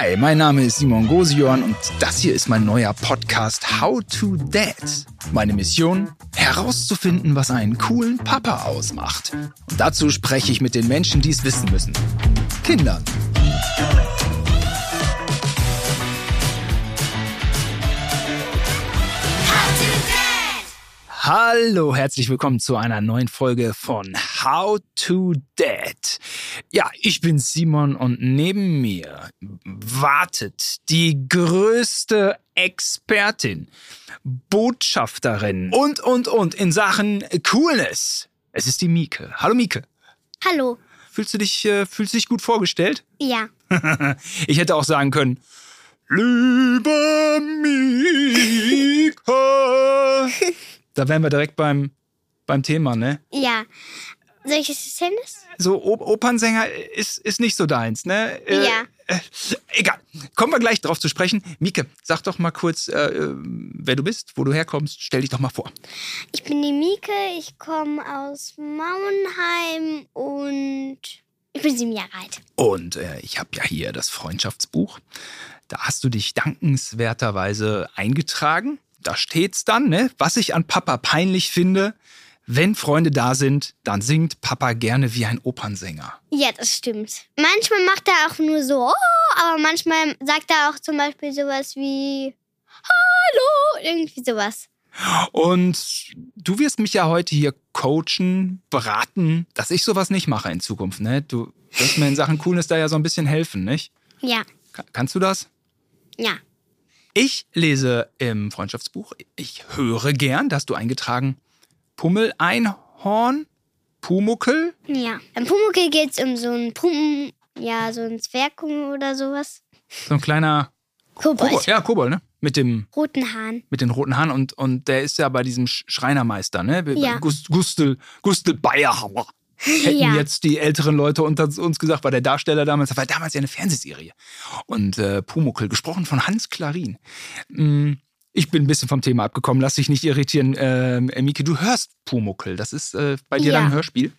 Hi, mein Name ist Simon Gosiorn und das hier ist mein neuer Podcast How to Dad. Meine Mission? Herauszufinden, was einen coolen Papa ausmacht. Und dazu spreche ich mit den Menschen, die es wissen müssen. Kindern. Hallo, herzlich willkommen zu einer neuen Folge von How to Dad. Ja, ich bin Simon und neben mir wartet die größte Expertin, Botschafterin und in Sachen Coolness. Es ist die Mieke. Hallo Mieke. Hallo. Fühlst du dich gut vorgestellt? Ja. Ich hätte auch sagen können, liebe Mieke. Da wären wir direkt beim Thema, ne? Ja. Solches ist Tennis? So, Opernsänger ist nicht so deins, ne? Ja. Egal. Kommen wir gleich drauf zu sprechen. Mieke, sag doch mal kurz, wer du bist, wo du herkommst. Stell dich doch mal vor. Ich bin die Mieke, ich komme aus Mauenheim und ich bin 7 Jahre alt. Und ich habe ja hier das Freundschaftsbuch. Da hast du dich dankenswerterweise eingetragen. Da steht's dann, ne? Was ich an Papa peinlich finde, wenn Freunde da sind, dann singt Papa gerne wie ein Opernsänger. Ja, das stimmt. Manchmal macht er auch nur so, oh, aber manchmal sagt er auch zum Beispiel sowas wie Hallo, irgendwie sowas. Und du wirst mich ja heute hier coachen, beraten, dass ich sowas nicht mache in Zukunft, ne? Du wirst mir in Sachen Coolness da ja so ein bisschen helfen, nicht? Ja. Kannst du das? Ja. Ich lese im Freundschaftsbuch, ich höre gern, da hast du eingetragen, Pummeleinhorn, Pumuckel. Ja, im Pumuckel geht es um so einen so einen Zwerg oder sowas. So ein kleiner Kobold. Kobold, ne? Mit dem roten Hahn. Mit den roten Haaren und der ist ja bei diesem Schreinermeister, ne? Ja. Gustelbeyerhauer. Hätten jetzt die älteren Leute unter uns gesagt, war der Darsteller damals, das war damals ja eine Fernsehserie. Und Pumuckel, gesprochen von Hans Klarin. Ich bin ein bisschen vom Thema abgekommen, lass dich nicht irritieren. Mieke, du hörst Pumuckel, das ist bei dir dann ein Hörspiel?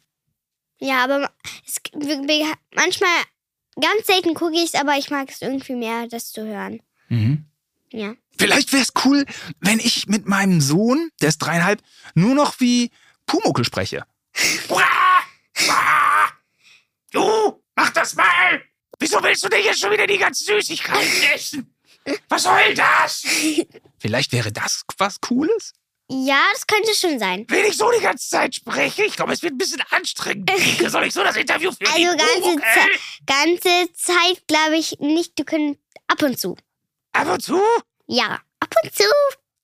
Ja, aber manchmal, ganz selten gucke ich es, aber ich mag es irgendwie mehr, das zu hören. Mhm. Ja. Vielleicht wäre es cool, wenn ich mit meinem Sohn, der ist 3,5, nur noch wie Pumuckel spreche. Du, mach das mal! Wieso willst du denn jetzt schon wieder die ganzen Süßigkeiten essen? Was soll das? Vielleicht wäre das was Cooles? Ja, das könnte schon sein. Wenn ich so die ganze Zeit spreche, ich glaube, es wird ein bisschen anstrengend. Soll ich so das Interview führen? Also ganze Zeit glaube ich nicht. Du könntest ab und zu. Ab und zu? Ja, ab und zu.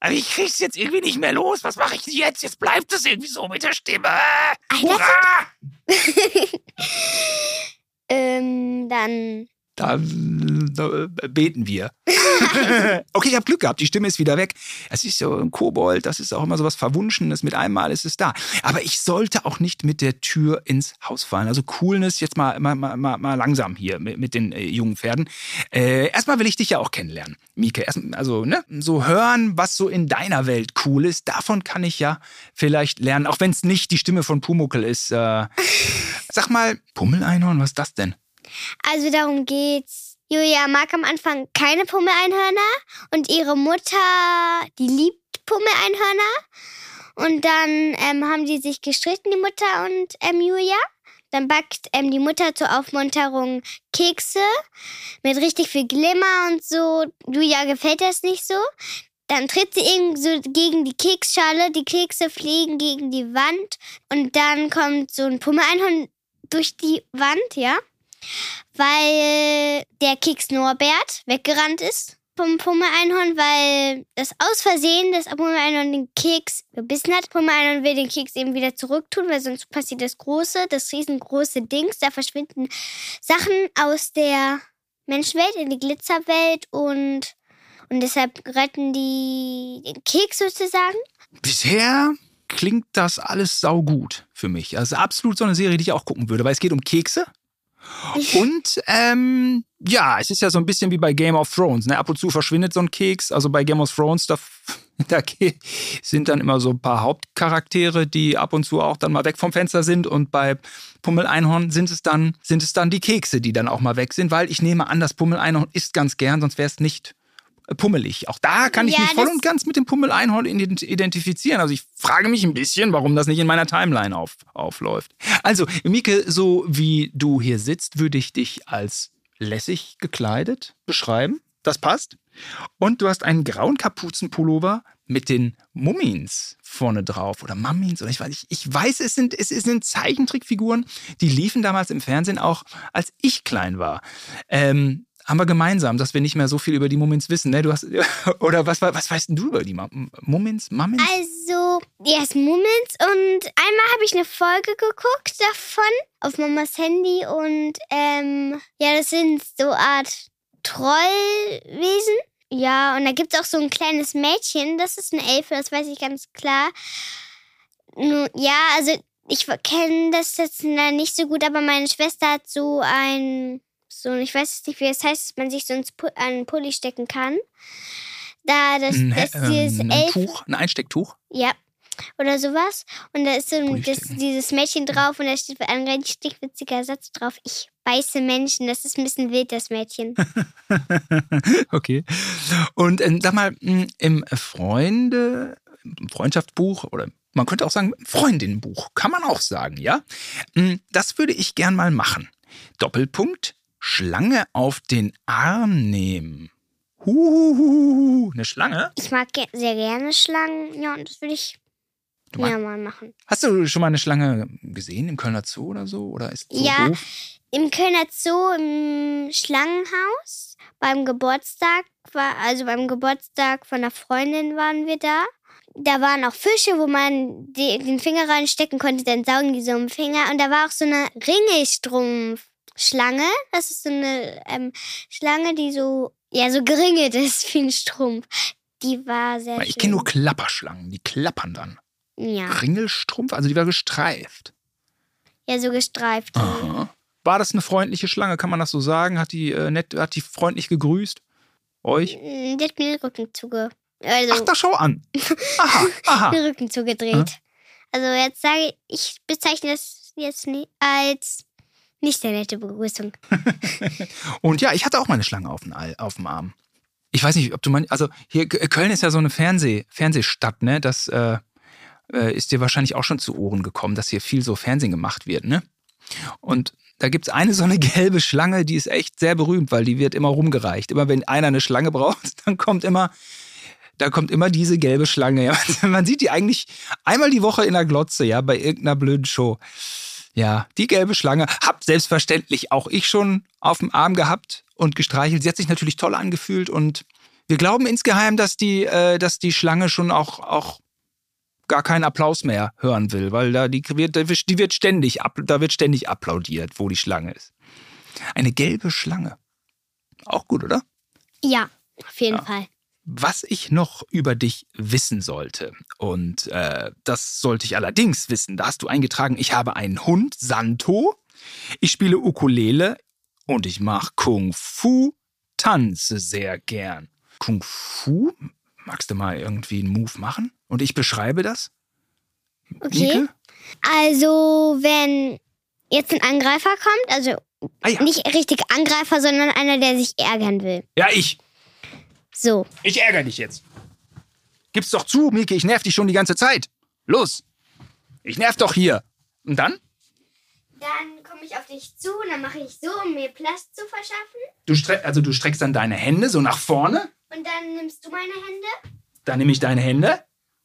Aber ich krieg's jetzt irgendwie nicht mehr los. Was mache ich jetzt? Jetzt bleibt es irgendwie so mit der Stimme. Hurra! Dann beten wir. Okay, ich habe Glück gehabt. Die Stimme ist wieder weg. Es ist so ein Kobold. Das ist auch immer so was Verwunschenes. Mit einmal ist es da. Aber ich sollte auch nicht mit der Tür ins Haus fallen. Also Coolness jetzt mal langsam hier mit den jungen Pferden. Erstmal will ich dich ja auch kennenlernen, Mieke. So hören, was so in deiner Welt cool ist. Davon kann ich ja vielleicht lernen. Auch wenn es nicht die Stimme von Pumuckel ist. Sag mal, Pummeleinhorn, was ist das denn? Also darum geht's. Julia mag am Anfang keine Pummeleinhörner und ihre Mutter, die liebt Pummeleinhörner. Und dann haben die sich gestritten, die Mutter und Julia. Dann backt die Mutter zur Aufmunterung Kekse mit richtig viel Glimmer und so. Julia gefällt das nicht so. Dann tritt sie irgendwie so gegen die Keksschale, die Kekse fliegen gegen die Wand. Und dann kommt so ein Pummeleinhorn durch die Wand, ja. Weil der Keks Norbert weggerannt ist vom Pummeleinhorn, weil das aus Versehen das Pummeleinhorn den Keks gebissen hat. Pummeleinhorn will den Keks eben wieder zurücktun, weil sonst passiert das riesengroße Dings. Da verschwinden Sachen aus der Menschenwelt in die Glitzerwelt und deshalb retten die den Keks sozusagen. Bisher klingt das alles saugut für mich. Das ist absolut so eine Serie, die ich auch gucken würde, weil es geht um Kekse. Und ja, es ist ja so ein bisschen wie bei Game of Thrones. Ne? Ab und zu verschwindet so ein Keks. Also bei Game of Thrones, da sind dann immer so ein paar Hauptcharaktere, die ab und zu auch dann mal weg vom Fenster sind. Und bei Pummeleinhorn sind es dann die Kekse, die dann auch mal weg sind. Weil ich nehme an, das Pummeleinhorn isst ganz gern, sonst wäre es nicht pummelig. Auch da kann ich mich voll und ganz mit dem Pummeleinhorn identifizieren. Also ich frage mich ein bisschen, warum das nicht in meiner Timeline aufläuft. Also, Mieke, so wie du hier sitzt, würde ich dich als lässig gekleidet beschreiben. Das passt. Und du hast einen grauen Kapuzenpullover mit den Mumins vorne drauf. Oder Mumins, oder ich weiß nicht. Ich weiß, es sind Zeichentrickfiguren, die liefen damals im Fernsehen auch, als ich klein war. Haben wir gemeinsam, dass wir nicht mehr so viel über die Mumins wissen, ne? Du hast, oder was weißt denn du über die Mumins? Mumins? Also, yes, Mumins. Und einmal habe ich eine Folge geguckt davon auf Mamas Handy und ja, das sind so Art Trollwesen. Ja, und da gibt es auch so ein kleines Mädchen, das ist eine Elfe, das weiß ich ganz klar. Nun, ja, also ich kenne das jetzt nicht so gut, aber meine Schwester hat so ein... So, und ich weiß nicht, wie es das heißt, dass man sich so an einen Pulli stecken kann. Ein Einstecktuch? Ja, oder sowas. Und da ist so dieses Mädchen drauf und da steht ein richtig witziger Satz drauf. Ich beiße Menschen, das ist ein bisschen wild, das Mädchen. Okay. Und sag mal, im Freundschaftsbuch oder man könnte auch sagen Freundinnenbuch, kann man auch sagen, ja? Das würde ich gern mal machen. Doppelpunkt. Schlange auf den Arm nehmen. Huhuhuhu. Eine Schlange? Ich mag sehr gerne Schlangen. Ja, und das würde ich ja mal machen. Hast du schon mal eine Schlange gesehen im Kölner Zoo oder so? Oder ist so ja, doof? Im Kölner Zoo, im Schlangenhaus, beim Geburtstag von einer Freundin waren wir da. Da waren auch Fische, wo man den Finger reinstecken konnte, dann saugen die so im Finger. Und da war auch so eine Ringelstrumpfschlange. Das ist so eine Schlange, die so geringelt ist wie ein Strumpf. Die war sehr schön. Ich kenne nur Klapperschlangen, die klappern dann. Ja. Ringelstrumpf, also die war gestreift. Ja, so gestreift. Aha. War das eine freundliche Schlange, kann man das so sagen? Hat die freundlich gegrüßt? Euch? Die hat mir den Rücken zugehört. Also, ach, da schau an. Aha. Den Rücken zugedreht. Aha. Also jetzt sage ich, ich bezeichne das jetzt als nicht sehr nette Begrüßung. Und ja, ich hatte auch meine Schlange auf dem Arm. Ich weiß nicht, ob du meinst, also hier, Köln ist ja so eine Fernsehstadt, ne? Das ist dir wahrscheinlich auch schon zu Ohren gekommen, dass hier viel so Fernsehen gemacht wird, ne? Und da gibt es eine so eine gelbe Schlange, die ist echt sehr berühmt, weil die wird immer rumgereicht. Immer wenn einer eine Schlange braucht, dann kommt immer diese gelbe Schlange. Ja, man sieht die eigentlich einmal die Woche in der Glotze, ja, bei irgendeiner blöden Show. Ja, die gelbe Schlange hab selbstverständlich auch ich schon auf dem Arm gehabt und gestreichelt. Sie hat sich natürlich toll angefühlt und wir glauben insgeheim, dass die Schlange schon auch gar keinen Applaus mehr hören will, weil da wird ständig applaudiert, wo die Schlange ist. Eine gelbe Schlange. Auch gut, oder? Ja, auf jeden Fall. Was ich noch über dich wissen sollte, und das sollte ich allerdings wissen, da hast du eingetragen, ich habe einen Hund, Santo, ich spiele Ukulele und ich mache Kung-Fu, tanze sehr gern. Kung-Fu? Magst du mal irgendwie einen Move machen? Und ich beschreibe das? Okay, Mieke? Also wenn jetzt ein Angreifer kommt, also nicht richtig Angreifer, sondern einer, der sich ärgern will. Ja, ich. So. Ich ärgere dich jetzt. Gib's doch zu, Mieke, ich nerv dich schon die ganze Zeit. Los. Ich nerv doch hier. Und dann? Dann komme ich auf dich zu und dann mache ich so, um mir Platz zu verschaffen. Du streckst dann deine Hände so nach vorne. Und dann nimmst du meine Hände. Dann nehme ich deine Hände.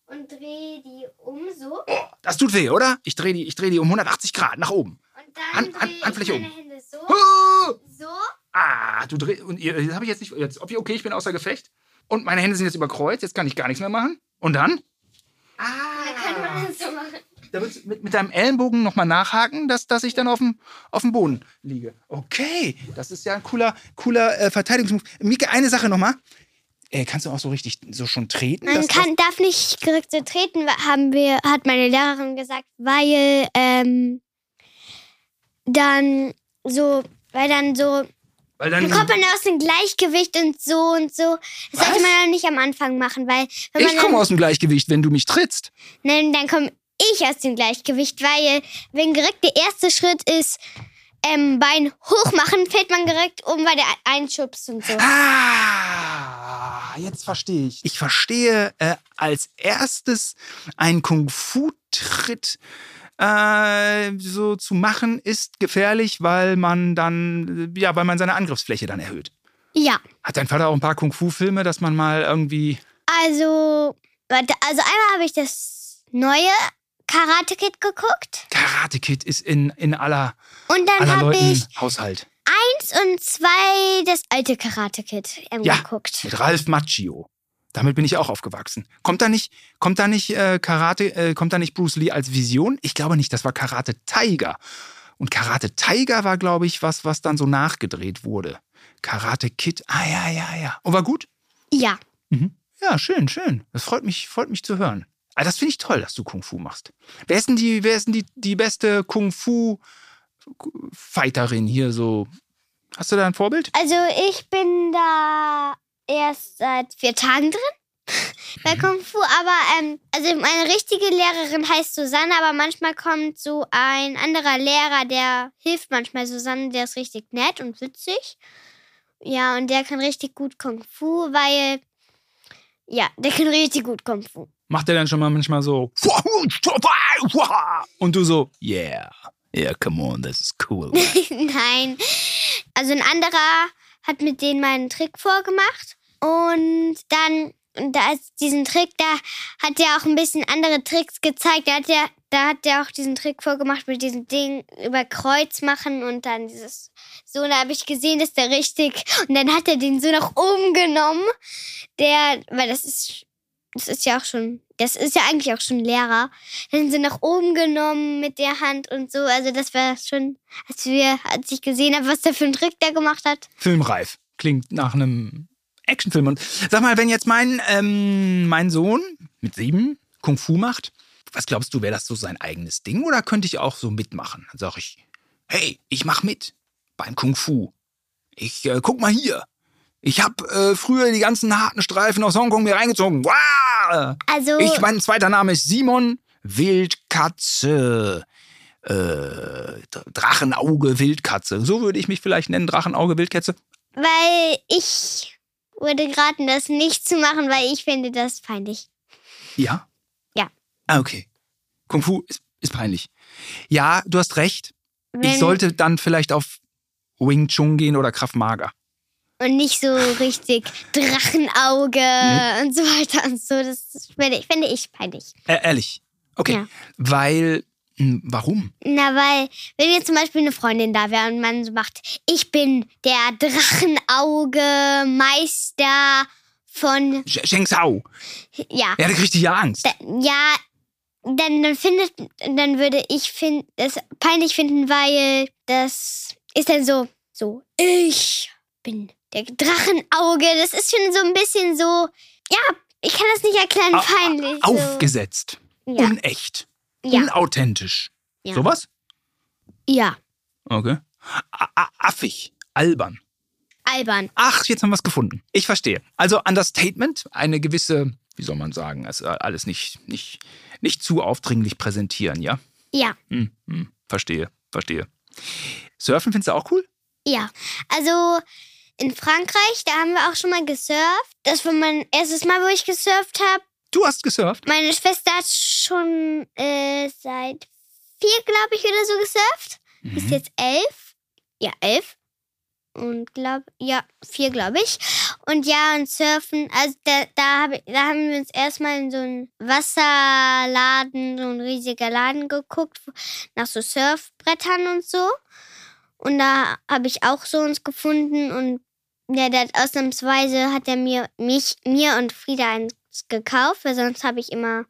Und drehe die um so. Oh, das tut weh, oder? Ich dreh die um 180 Grad nach oben. Und dann drehe ich meine Hände so. So. Ah, du drehst. Und das habe ich jetzt nicht. Okay, ich bin außer Gefecht. Und meine Hände sind jetzt überkreuzt. Jetzt kann ich gar nichts mehr machen. Und dann? Ah. Dann kann man das so machen. Da würdest du mit deinem Ellenbogen nochmal nachhaken, dass ich dann auf dem Boden liege. Okay, das ist ja ein cooler Verteidigungsmove. Mieke, eine Sache nochmal. Kannst du auch so richtig so schon treten? Man darf nicht direkt so treten, hat meine Lehrerin gesagt, weil dann so, weil dann so... Dann kommt man aus dem Gleichgewicht und so. Das sollte man ja nicht am Anfang machen, weil... Ich komme aus dem Gleichgewicht, wenn du mich trittst. Nein, dann komme ich aus dem Gleichgewicht, weil wenn direkt der erste Schritt ist, Bein hochmachen, fällt man direkt um, weil der einschubst und so. Ah, jetzt verstehe ich. Ich verstehe als erstes einen Kung-Fu-Tritt. So zu machen ist gefährlich, weil man dann, ja, weil man seine Angriffsfläche dann erhöht. Ja. Hat dein Vater auch ein paar Kung-Fu-Filme, dass man mal irgendwie... Also einmal habe ich das neue Karate Kid geguckt. Karate Kid ist in aller Haushalt. Und dann habe ich Haushalt 1 und 2 das alte Karate Kid geguckt. Mit Ralf Macchio. Damit bin ich auch aufgewachsen. Kommt da nicht Bruce Lee als Vision? Ich glaube nicht, das war Karate Tiger. Und Karate Tiger war, glaube ich, was dann so nachgedreht wurde. Karate Kid, ja. Und war gut? Ja. Mhm. Ja, schön. Das freut mich zu hören. Aber das finde ich toll, dass du Kung-Fu machst. Wer ist denn die beste Kung-Fu-Fighterin hier so? Hast du da ein Vorbild? Also ich bin da... erst seit 4 Tagen drin bei Kung-Fu, aber also meine richtige Lehrerin heißt Susanne, aber manchmal kommt so ein anderer Lehrer, der hilft manchmal Susanne, der ist richtig nett und witzig. Ja, und der kann richtig gut Kung-Fu, Macht der dann schon mal manchmal so und du so, yeah, come on, das ist cool. Nein, also ein anderer hat mit denen meinen Trick vorgemacht. Und dann, da hat er auch ein bisschen andere Tricks gezeigt. Da hat er auch diesen Trick vorgemacht mit diesem Ding über Kreuz machen und dann dieses so. Da habe ich gesehen, dass der richtig. Und dann hat er den so nach oben genommen. Weil das ist ja auch schon. Das ist ja eigentlich auch schon Lehrer. Dann sind nach oben genommen mit der Hand und so. Also das war schon, als ich gesehen habe, was der für einen Trick da gemacht hat. Filmreif. Klingt nach einem Actionfilm. Und sag mal, wenn jetzt mein Sohn mit 7 Kung-Fu macht, was glaubst du, wäre das so sein eigenes Ding? Oder könnte ich auch so mitmachen? Dann sage ich, hey, ich mach mit beim Kung-Fu. Ich guck mal hier. Ich habe früher die ganzen harten Streifen aus Hongkong mir reingezogen. Wow! Also mein zweiter Name ist Simon, Wildkatze, Drachenauge, Wildkatze. So würde ich mich vielleicht nennen, Drachenauge, Wildkatze. Weil ich würde raten, das nicht zu machen, weil ich finde das peinlich. Ja? Ja. Ah, okay. Kung-Fu ist peinlich. Ja, du hast recht. Ich sollte dann vielleicht auf Wing Chun gehen oder Krav Maga. Und nicht so richtig Drachenauge und so weiter und so. Das finde ich peinlich. Ehrlich? Okay. Ja. Warum? Na, weil, wenn jetzt zum Beispiel eine Freundin da wäre und man so macht, ich bin der Drachenauge-Meister von... Shengsau. Ja. Ja, da kriegt die ja Angst. Dann würde ich das peinlich finden, weil das ist dann so, ich bin... Der Drachenauge, das ist schon so ein bisschen so, ja, ich kann das nicht erklären, peinlich. So. Aufgesetzt, ja. Unecht, ja. Unauthentisch. Ja. Sowas? Ja. Okay. Affig, albern. Albern. Ach, jetzt haben wir es gefunden. Ich verstehe. Also Understatement, eine gewisse, wie soll man sagen, also alles nicht zu aufdringlich präsentieren, ja? Ja. Verstehe. Surfen findest du auch cool? Ja, also... In Frankreich, da haben wir auch schon mal gesurft. Das war mein erstes Mal, wo ich gesurft habe. Du hast gesurft? Meine Schwester hat schon seit 4, glaube ich, oder so gesurft. Mhm. Ist jetzt 11. Ja, 11. Und 4, glaube ich. Und ja, und surfen. Also da haben wir uns erstmal in so einen Wasserladen, so ein riesiger Laden geguckt, nach so Surfbrettern und so. Und da habe ich auch so uns gefunden und ja, ausnahmsweise hat er mir und Frieda eins gekauft, weil sonst habe ich immer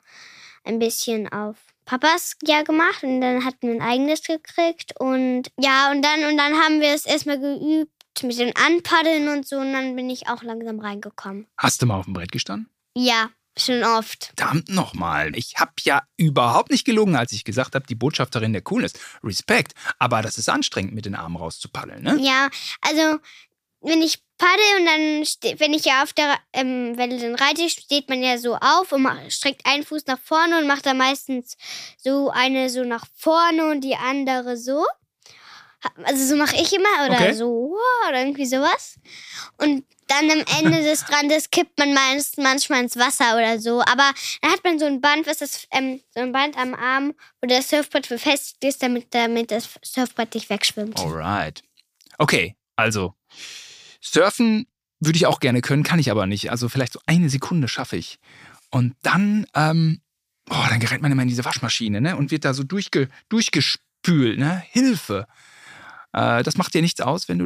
ein bisschen auf Papas gemacht und dann hatten wir ein eigenes gekriegt und ja, und dann haben wir es erstmal geübt mit dem Anpaddeln und so und dann bin ich auch langsam reingekommen. Hast du mal auf dem Brett gestanden? Ja, schon oft. Verdammt nochmal, ich habe ja überhaupt nicht gelogen, als ich gesagt habe, die Botschafterin der Coolness. Respekt, aber das ist anstrengend, mit den Armen rauszupaddeln, ne? Ja, also wenn ich paddel und dann, wenn ich ja auf der Welle reite, steht man ja so auf und streckt einen Fuß nach vorne und macht dann meistens so eine so nach vorne und die andere so. Also so mache ich immer oder okay. So oder irgendwie sowas. Und dann am Ende des Strandes kippt man manchmal ins Wasser oder so. Aber dann hat man so ein Band, so ein Band am Arm, wo das Surfbrett befestigt ist, damit das Surfbrett nicht wegschwimmt. Alright. Okay, also Surfen würde ich auch gerne können, kann ich aber nicht. Also vielleicht so eine Sekunde schaffe ich. Und dann, dann gerät man immer in diese Waschmaschine, ne? Und wird da so durchgespült, ne? Hilfe! Das macht dir nichts aus, wenn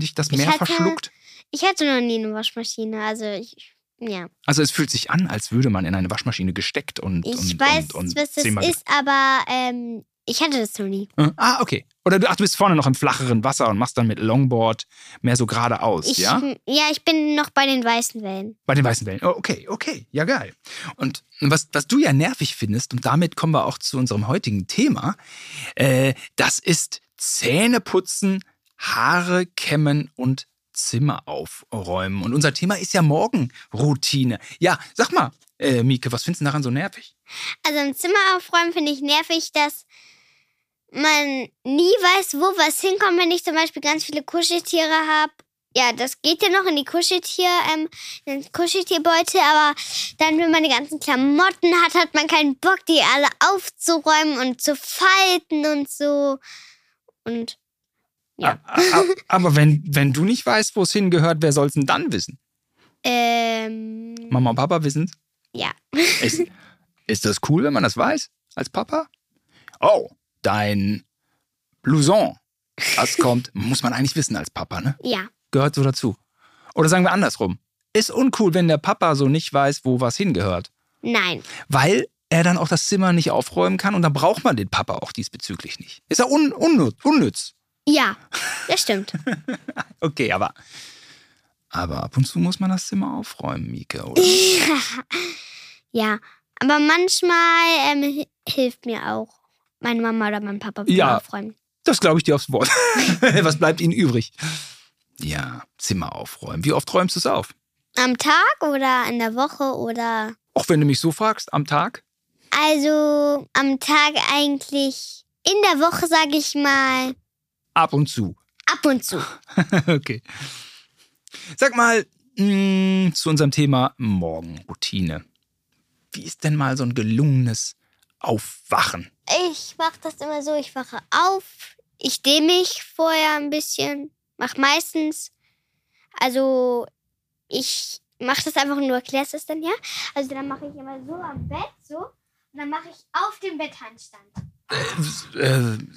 dich das Meer verschluckt? Ich hatte noch nie eine Waschmaschine, ja. Also es fühlt sich an, als würde man in eine Waschmaschine gesteckt und was das ist, aber ich hatte das noch nie. Ah, okay. Oder du bist vorne noch im flacheren Wasser und machst dann mit Longboard mehr so geradeaus, ja? Ja, ich bin noch bei den weißen Wellen. Bei den weißen Wellen, oh, okay, ja geil. Und was du ja nervig findest, und damit kommen wir auch zu unserem heutigen Thema, das ist Zähne putzen, Haare kämmen und Zimmer aufräumen. Und unser Thema ist ja Morgenroutine. Ja, sag mal, Mieke, was findest du daran so nervig? Also ein Zimmer aufräumen finde ich nervig, dass man nie weiß, wo was hinkommt, wenn ich zum Beispiel ganz viele Kuscheltiere habe. Ja, das geht ja noch in die Kuscheltierbeutel, aber dann, wenn man die ganzen Klamotten hat, hat man keinen Bock, die alle aufzuräumen und zu falten und so. Und ja. Aber wenn du nicht weißt, wo es hingehört, wer soll es denn dann wissen? Mama und Papa wissen es? Ja. Ist das cool, wenn man das weiß? Als Papa? Oh, dein Blouson. Das kommt, muss man eigentlich wissen als Papa, ne? Ja. Gehört so dazu. Oder sagen wir andersrum. Ist uncool, wenn der Papa so nicht weiß, wo was hingehört. Nein. Weil er dann auch das Zimmer nicht aufräumen kann und dann braucht man den Papa auch diesbezüglich nicht. Ist er unnütz? Ja, das stimmt. Okay, aber ab und zu muss man das Zimmer aufräumen, Mieke, oder? Ja, aber manchmal hilft mir auch meine Mama oder mein Papa beim Aufräumen. Das glaube ich dir aufs Wort. Was bleibt ihnen übrig? Ja, Zimmer aufräumen. Wie oft räumst du es auf? Am Tag oder in der Woche oder? Auch wenn du mich so fragst, am Tag? Also am Tag eigentlich, in der Woche sage ich mal. Ab und zu. Ab und zu. Okay. Sag mal, zu unserem Thema Morgenroutine. Wie ist denn mal so ein gelungenes Aufwachen? Ich mache das immer so, ich wache auf, ich dehne mich vorher ein bisschen, ich mache das einfach nur, erklärst du es dann, ja? Also dann mache ich immer so am Bett, so, und dann mache ich auf dem Bett Handstand.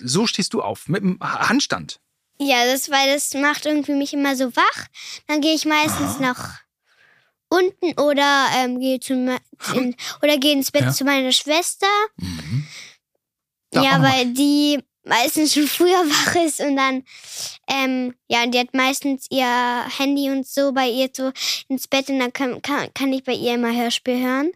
So stehst du auf, mit dem Handstand? Ja, weil das macht irgendwie mich immer so wach. Dann gehe ich meistens nach unten oder gehe ins Bett zu meiner Schwester. Mhm. Ja, weil die meistens schon früher wach ist und dann, und die hat meistens ihr Handy und so bei ihr so ins Bett und dann kann ich bei ihr immer Hörspiel hören.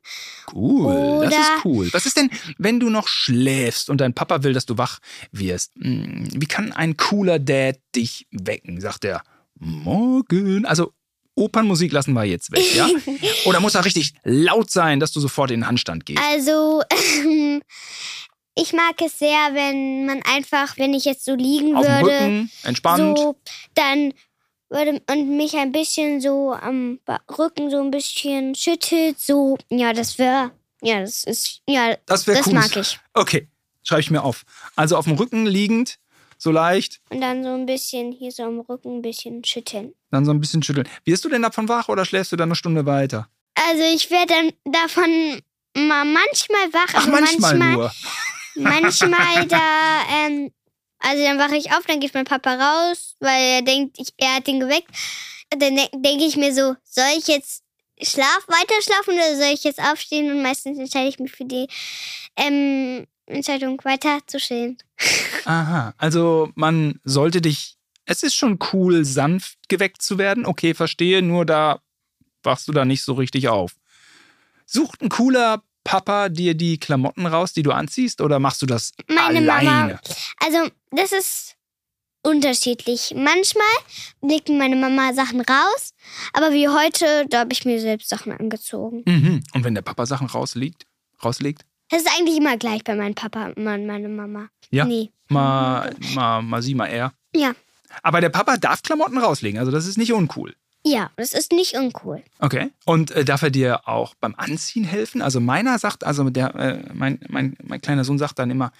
Cool, oder das ist cool. Was ist denn, wenn du noch schläfst und dein Papa will, dass du wach wirst? Wie kann ein cooler Dad dich wecken? Sagt er, morgen. Also Opernmusik lassen wir jetzt weg, ja? Oder muss er richtig laut sein, dass du sofort in den Handstand gehst? Also, ich mag es sehr, wenn man einfach, wenn ich jetzt so liegen würde, auf dem Rücken, entspannt, so, dann würde und mich ein bisschen so am Rücken so ein bisschen schüttelt, so, das mag ich. Okay, schreibe ich mir auf. Also auf dem Rücken liegend, so leicht. Und dann so ein bisschen hier so am Rücken ein bisschen schütteln. Dann so ein bisschen schütteln. Wirst du denn davon wach oder schläfst du dann eine Stunde weiter? Also ich werde dann davon manchmal wach, aber manchmal nur. Manchmal dann wache ich auf, dann geht mein Papa raus, weil er denkt, er hat ihn geweckt. Dann denke ich mir so, soll ich jetzt weiterschlafen oder soll ich jetzt aufstehen? Und meistens entscheide ich mich für die Entscheidung, weiter zu chillen. Aha, also man sollte es ist schon cool, sanft geweckt zu werden. Okay, verstehe, nur da wachst du da nicht so richtig auf. Sucht ein cooler Papa dir die Klamotten raus, die du anziehst? Oder machst du das alleine? Mama, also das ist unterschiedlich. Manchmal legt meine Mama Sachen raus, aber wie heute, da habe ich mir selbst Sachen angezogen. Mhm. Und wenn der Papa Sachen rauslegt? Das ist eigentlich immer gleich bei meinem Papa und meiner Mama. Ja, nee. Mal sie, mal er. Ja. Aber der Papa darf Klamotten rauslegen, also das ist nicht uncool. Ja, das ist nicht uncool. Okay. Und darf er dir auch beim Anziehen helfen? Also meiner sagt, also mein kleiner Sohn sagt dann immer,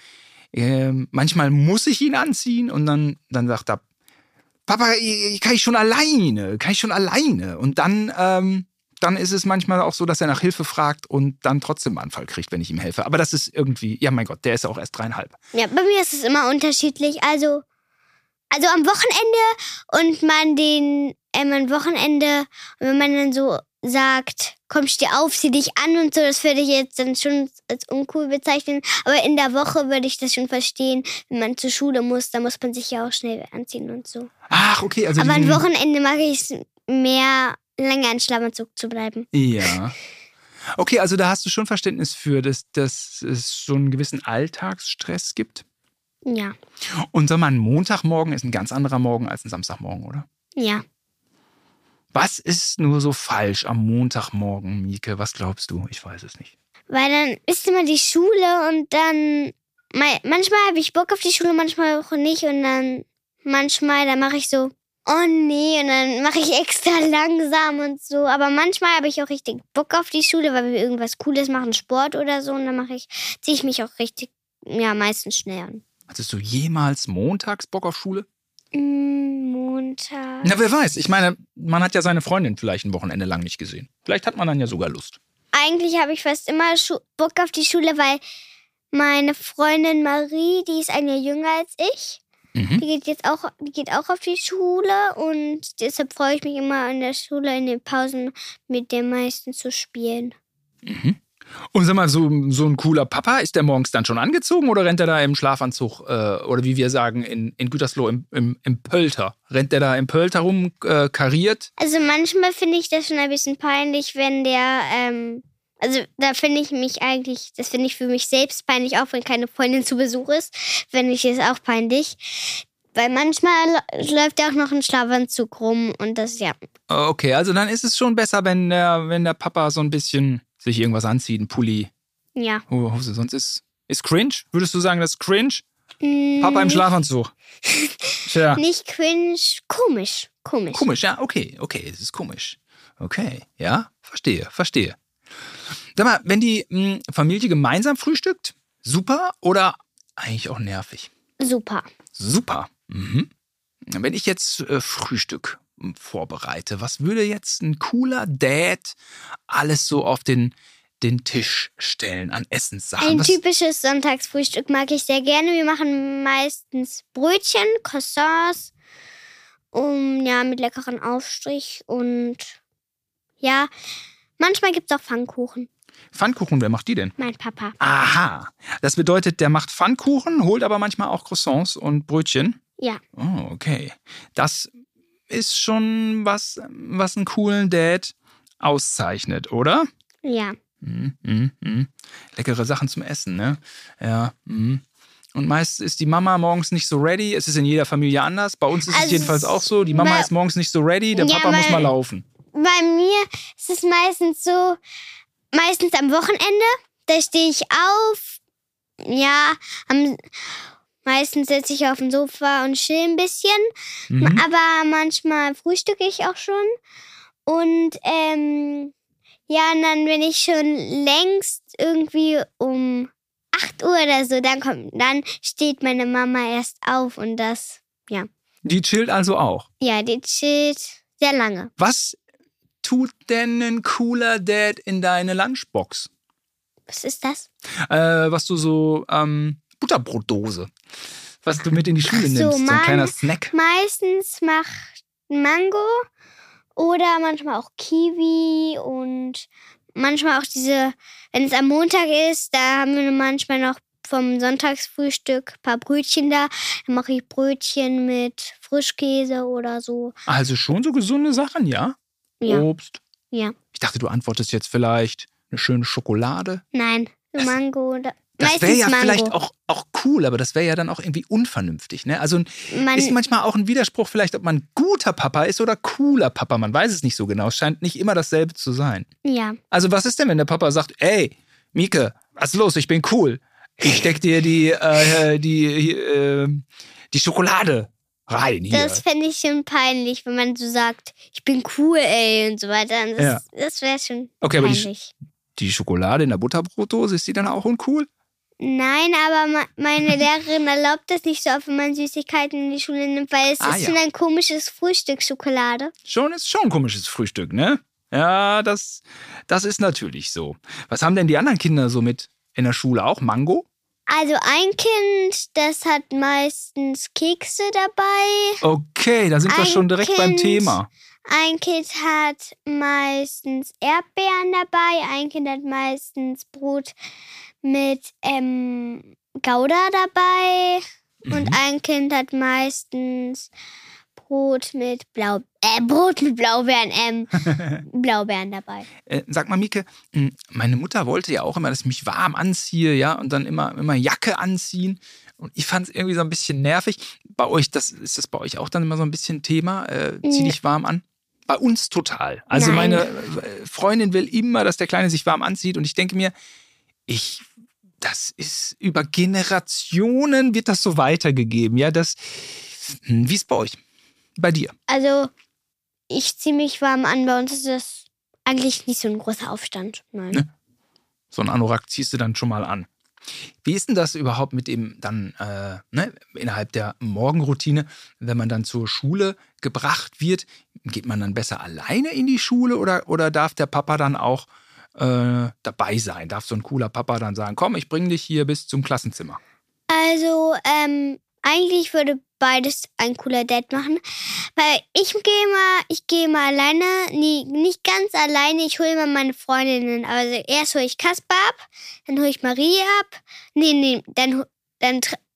manchmal muss ich ihn anziehen und dann sagt er, Papa, kann ich schon alleine. Und dann ist es manchmal auch so, dass er nach Hilfe fragt und dann trotzdem einen Anfall kriegt, wenn ich ihm helfe. Aber das ist irgendwie, ja mein Gott, der ist ja auch erst 3,5. Ja, bei mir ist es immer unterschiedlich. Also am Wochenende wenn man dann so sagt, komm, steh auf, zieh dich an und so, das würde ich jetzt dann schon als uncool bezeichnen. Aber in der Woche würde ich das schon verstehen, wenn man zur Schule muss, da muss man sich ja auch schnell anziehen und so. Ach, okay. Also aber am Wochenende mag ich es mehr, länger in Schlafanzug zu bleiben. Ja. Okay, also da hast du schon Verständnis für, dass es so einen gewissen Alltagsstress gibt? Ja. Und sag mal, ein Montagmorgen ist ein ganz anderer Morgen als ein Samstagmorgen, oder? Ja. Was ist nur so falsch am Montagmorgen, Mieke? Was glaubst du? Ich weiß es nicht. Weil dann ist immer die Schule und dann... Manchmal habe ich Bock auf die Schule, manchmal auch nicht. Und dann dann mache ich so, oh nee, und dann mache ich extra langsam und so. Aber manchmal habe ich auch richtig Bock auf die Schule, weil wir irgendwas Cooles machen, Sport oder so. Und dann ziehe ich mich auch richtig, ja, meistens schnell an. Hattest du jemals montags Bock auf Schule? Montag. Na, wer weiß. Ich meine, man hat ja seine Freundin vielleicht ein Wochenende lang nicht gesehen. Vielleicht hat man dann ja sogar Lust. Eigentlich habe ich fast immer Bock auf die Schule, weil meine Freundin Marie, die ist ein Jahr jünger als ich. Mhm. Die geht auch auf die Schule und deshalb freue ich mich immer in der Schule, in den Pausen mit den meisten zu spielen. Mhm. Und sag mal, so ein cooler Papa, ist der morgens dann schon angezogen oder rennt er da im Schlafanzug oder wie wir sagen in Gütersloh im Pölter? Rennt der da im Pölter rum, kariert? Also manchmal finde ich das schon ein bisschen peinlich, wenn der, das finde ich für mich selbst peinlich, auch wenn keine Freundin zu Besuch ist, finde ich es auch peinlich. Weil manchmal läuft ja auch noch ein Schlafanzug rum und das, ja. Okay, also dann ist es schon besser, wenn der Papa so ein bisschen... sich irgendwas anzieht, ein Pulli. Ja. Hose, sonst ist cringe? Würdest du sagen, das ist cringe? Papa im Schlafanzug. Tja. Nicht cringe, komisch. Komisch, ja, okay, es ist komisch. Okay, ja, verstehe. Sag mal, wenn die Familie gemeinsam frühstückt, super oder eigentlich auch nervig? Super. Mhm. Wenn ich jetzt Frühstück vorbereite. Was würde jetzt ein cooler Dad alles so auf den Tisch stellen an Essenssachen? Typisches Sonntagsfrühstück mag ich sehr gerne. Wir machen meistens Brötchen, Croissants, mit leckeren Aufstrich und ja, manchmal gibt es auch Pfannkuchen. Pfannkuchen, wer macht die denn? Mein Papa. Aha, das bedeutet, der macht Pfannkuchen, holt aber manchmal auch Croissants und Brötchen? Ja. Oh, okay. Das ist schon was einen coolen Dad auszeichnet, oder? Ja. Leckere Sachen zum Essen, ne? Ja. Und meist ist die Mama morgens nicht so ready. Es ist in jeder Familie anders. Bei uns ist es jedenfalls auch so. Die Mama ist morgens nicht so ready, der Papa muss mal laufen. Bei mir ist es meistens so, am Wochenende, da stehe ich auf, meistens sitze ich auf dem Sofa und chill ein bisschen. Mhm. Aber manchmal frühstücke ich auch schon. Und und dann bin ich schon längst irgendwie um 8 Uhr oder so. Dann steht meine Mama erst auf und das, ja. Die chillt also auch? Ja, die chillt sehr lange. Was tut denn ein cooler Dad in deine Lunchbox? Was ist das? Was du so... Butterbrotdose, was du mit in die Schule nimmst, so ein kleiner Snack. Meistens macht Mango oder manchmal auch Kiwi und manchmal auch diese, wenn es am Montag ist, da haben wir manchmal noch vom Sonntagsfrühstück ein paar Brötchen da. Dann mache ich Brötchen mit Frischkäse oder so. Also schon so gesunde Sachen, ja? Ja. Obst. Ja. Ich dachte, du antwortest jetzt vielleicht eine schöne Schokolade? Nein, eine Mango oder... Das wäre ja vielleicht auch cool, aber das wäre ja dann auch irgendwie unvernünftig. Ne? Also ist manchmal auch ein Widerspruch vielleicht, ob man guter Papa ist oder cooler Papa. Man weiß es nicht so genau. Es scheint nicht immer dasselbe zu sein. Ja. Also was ist denn, wenn der Papa sagt, ey, Mieke, was ist los? Ich bin cool. Ich steck dir die Schokolade rein hier. Das fände ich schon peinlich, wenn man so sagt, ich bin cool, ey und so weiter. Das wäre schon peinlich. Aber die Schokolade in der Butterbrotdose, ist die dann auch uncool? Nein, aber meine Lehrerin erlaubt das nicht so oft, wenn man Süßigkeiten in die Schule nimmt, weil es ist schon ein komisches Frühstück, Schokolade. Schon ein komisches Frühstück, ne? Ja, das ist natürlich so. Was haben denn die anderen Kinder so mit in der Schule auch? Mango? Also ein Kind, das hat meistens Kekse dabei. Okay, da sind wir schon direkt beim Thema. Ein Kind hat meistens Erdbeeren dabei, ein Kind hat meistens Brot mit Gouda dabei und ein Kind hat meistens Brot mit Blaubeeren, Blaubeeren dabei. Sag mal, Mieke, meine Mutter wollte ja auch immer, dass ich mich warm anziehe, ja, und dann immer Jacke anziehen. Und ich fand es irgendwie so ein bisschen nervig. Bei euch, ist das bei euch auch dann immer so ein bisschen Thema? Zieh dich warm an? Bei uns total. Also meine Freundin will immer, dass der Kleine sich warm anzieht. Und ich denke mir, das ist über Generationen wird das so weitergegeben. Ja, wie ist es bei euch? Bei dir? Also, ich ziehe mich warm an. Bei uns ist das eigentlich nicht so ein großer Aufstand. Nein. Ne? So einen Anorak ziehst du dann schon mal an. Wie ist denn das überhaupt mit dem dann innerhalb der Morgenroutine, wenn man dann zur Schule gebracht wird? Geht man dann besser alleine in die Schule oder darf der Papa dann auch dabei sein? Darf so ein cooler Papa dann sagen, komm, ich bringe dich hier bis zum Klassenzimmer? Also, eigentlich würde beides ein cooler Dad machen, weil ich gehe mal alleine, nicht ganz alleine, ich hole mal meine Freundinnen. Also erst hole ich Kaspar ab, dann hole ich Marie ab, dann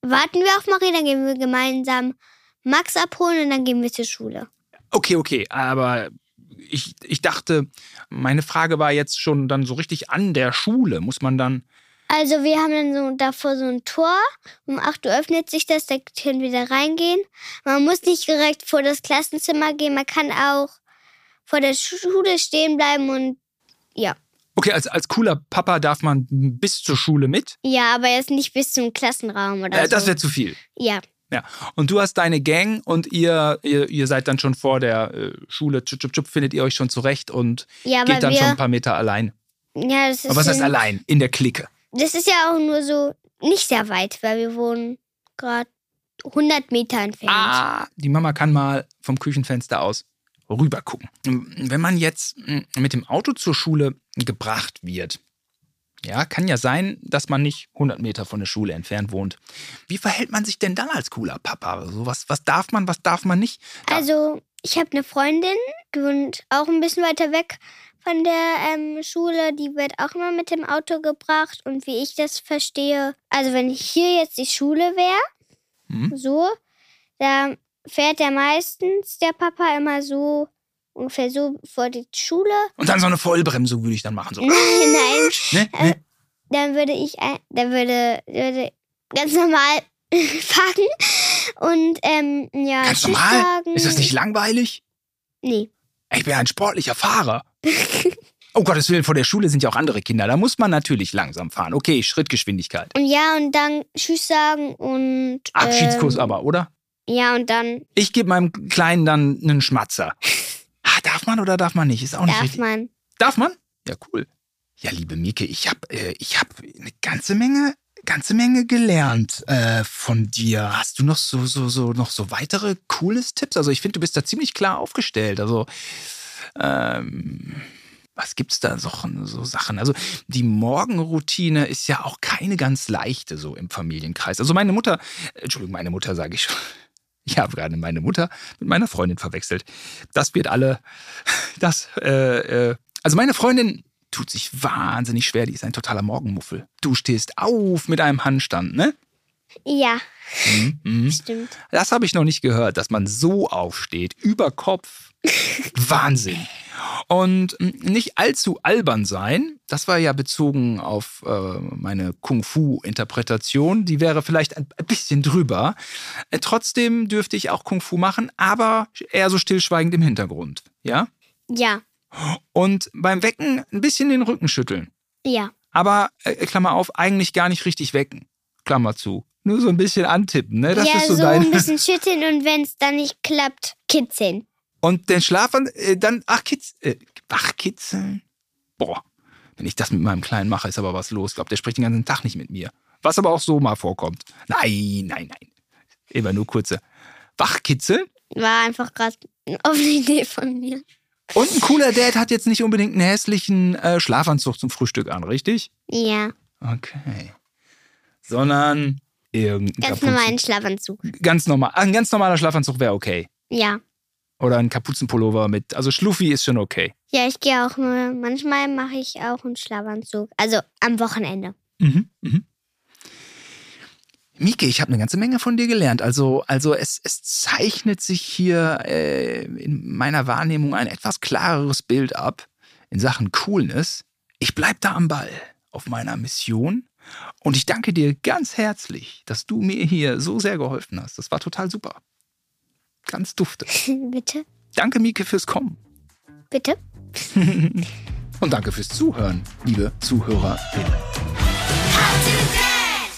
warten wir auf Marie, dann gehen wir gemeinsam Max abholen und dann gehen wir zur Schule. Okay, aber ich dachte, meine Frage war jetzt schon dann so richtig an der Schule, muss man dann... Also wir haben dann so davor so ein Tor. Um 8 Uhr öffnet sich das, da können wir wieder reingehen. Man muss nicht direkt vor das Klassenzimmer gehen, man kann auch vor der Schule stehen bleiben und ja. Okay, als cooler Papa darf man bis zur Schule mit? Ja, aber jetzt nicht bis zum Klassenraum oder so. Das wäre zu viel? Ja. Und du hast deine Gang und ihr seid dann schon vor der Schule, findet ihr euch schon zurecht und geht dann schon ein paar Meter allein. Ja, das ist aber was heißt allein? In der Clique? Das ist ja auch nur so nicht sehr weit, weil wir wohnen gerade 100 Meter entfernt. Ah, die Mama kann mal vom Küchenfenster aus rüber gucken. Wenn man jetzt mit dem Auto zur Schule gebracht wird, ja, kann ja sein, dass man nicht 100 Meter von der Schule entfernt wohnt. Wie verhält man sich denn dann als cooler Papa? Also was darf man, was darf man nicht? Also, ich habe eine Freundin, die wohnt auch ein bisschen weiter weg von der Schule, die wird auch immer mit dem Auto gebracht. Und wie ich das verstehe, also wenn hier jetzt die Schule wäre, so, da fährt ja meistens der Papa immer so, ungefähr so vor die Schule. Und dann so eine Vollbremsung würde ich dann machen. So. Nein. Ne? Dann würde ich ganz normal fahren und ganz normal? Sagen. Ist das nicht langweilig? Nee. Ich bin ein sportlicher Fahrer. Oh Gottes Willen, vor der Schule sind ja auch andere Kinder. Da muss man natürlich langsam fahren. Okay, Schrittgeschwindigkeit. Ja, und dann Tschüss sagen und... Abschiedskurs aber, oder? Ja, und dann... Ich gebe meinem Kleinen dann einen Schmatzer. Darf man oder darf man nicht? Ist auch nicht richtig. Darf man. Darf man? Ja, cool. Ja, liebe Mieke, ich hab eine ganze Menge gelernt von dir. Hast du noch so weitere cooles Tipps? Also ich finde, du bist da ziemlich klar aufgestellt. Also was gibt's da so Sachen? Also die Morgenroutine ist ja auch keine ganz leichte so im Familienkreis. Also meine Mutter sage ich schon. Ich habe gerade meine Mutter mit meiner Freundin verwechselt. Also meine Freundin tut sich wahnsinnig schwer. Die ist ein totaler Morgenmuffel. Du stehst auf mit einem Handstand, ne? Ja, stimmt. Das habe ich noch nicht gehört, dass man so aufsteht, über Kopf. Wahnsinn. Und nicht allzu albern sein, das war ja bezogen auf meine Kung-Fu-Interpretation, die wäre vielleicht ein bisschen drüber. Trotzdem dürfte ich auch Kung-Fu machen, aber eher so stillschweigend im Hintergrund, ja? Ja. Und beim Wecken ein bisschen den Rücken schütteln. Ja. Aber, Klammer auf, eigentlich gar nicht richtig wecken, Klammer zu. Nur so ein bisschen antippen, ne? Das ja, ist so dein... ein bisschen schütteln und wenn es dann nicht klappt, kitzeln. Und den Schlaf dann, kitzeln. Boah, wenn ich das mit meinem Kleinen mache, ist aber was los. Ich glaube, der spricht den ganzen Tag nicht mit mir. Was aber auch so mal vorkommt. Nein. Immer nur kurze. Wachkitzeln? War einfach gerade eine offene Idee von mir. Und ein cooler Dad hat jetzt nicht unbedingt einen hässlichen Schlafanzug zum Frühstück an, richtig? Ja. Okay. Sondern irgendein... Ganz normalen Schlafanzug. Ganz normal. Ein ganz normaler Schlafanzug wäre okay. Ja. Oder ein Kapuzenpullover mit, also Schluffi ist schon okay. Ja, ich gehe auch nur, manchmal mache ich auch einen Schlafanzug, also am Wochenende. Mhm. Mieke, ich habe eine ganze Menge von dir gelernt, also es zeichnet sich hier in meiner Wahrnehmung ein etwas klareres Bild ab in Sachen Coolness. Ich bleibe da am Ball auf meiner Mission und ich danke dir ganz herzlich, dass du mir hier so sehr geholfen hast, das war total super. Ganz dufte. Bitte. Danke, Mieke, fürs Kommen. Bitte. Und danke fürs Zuhören, liebe ZuhörerInnen. How to Dad!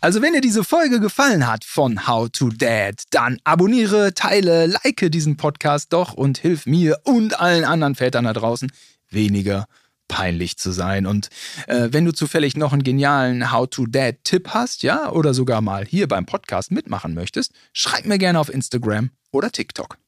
Also, wenn dir diese Folge gefallen hat von How to Dad, dann abonniere, teile, like diesen Podcast doch und hilf mir und allen anderen Vätern da draußen weniger peinlich zu sein. Und wenn du zufällig noch einen genialen How-to-Dad-Tipp hast, ja, oder sogar mal hier beim Podcast mitmachen möchtest, schreib mir gerne auf Instagram oder TikTok.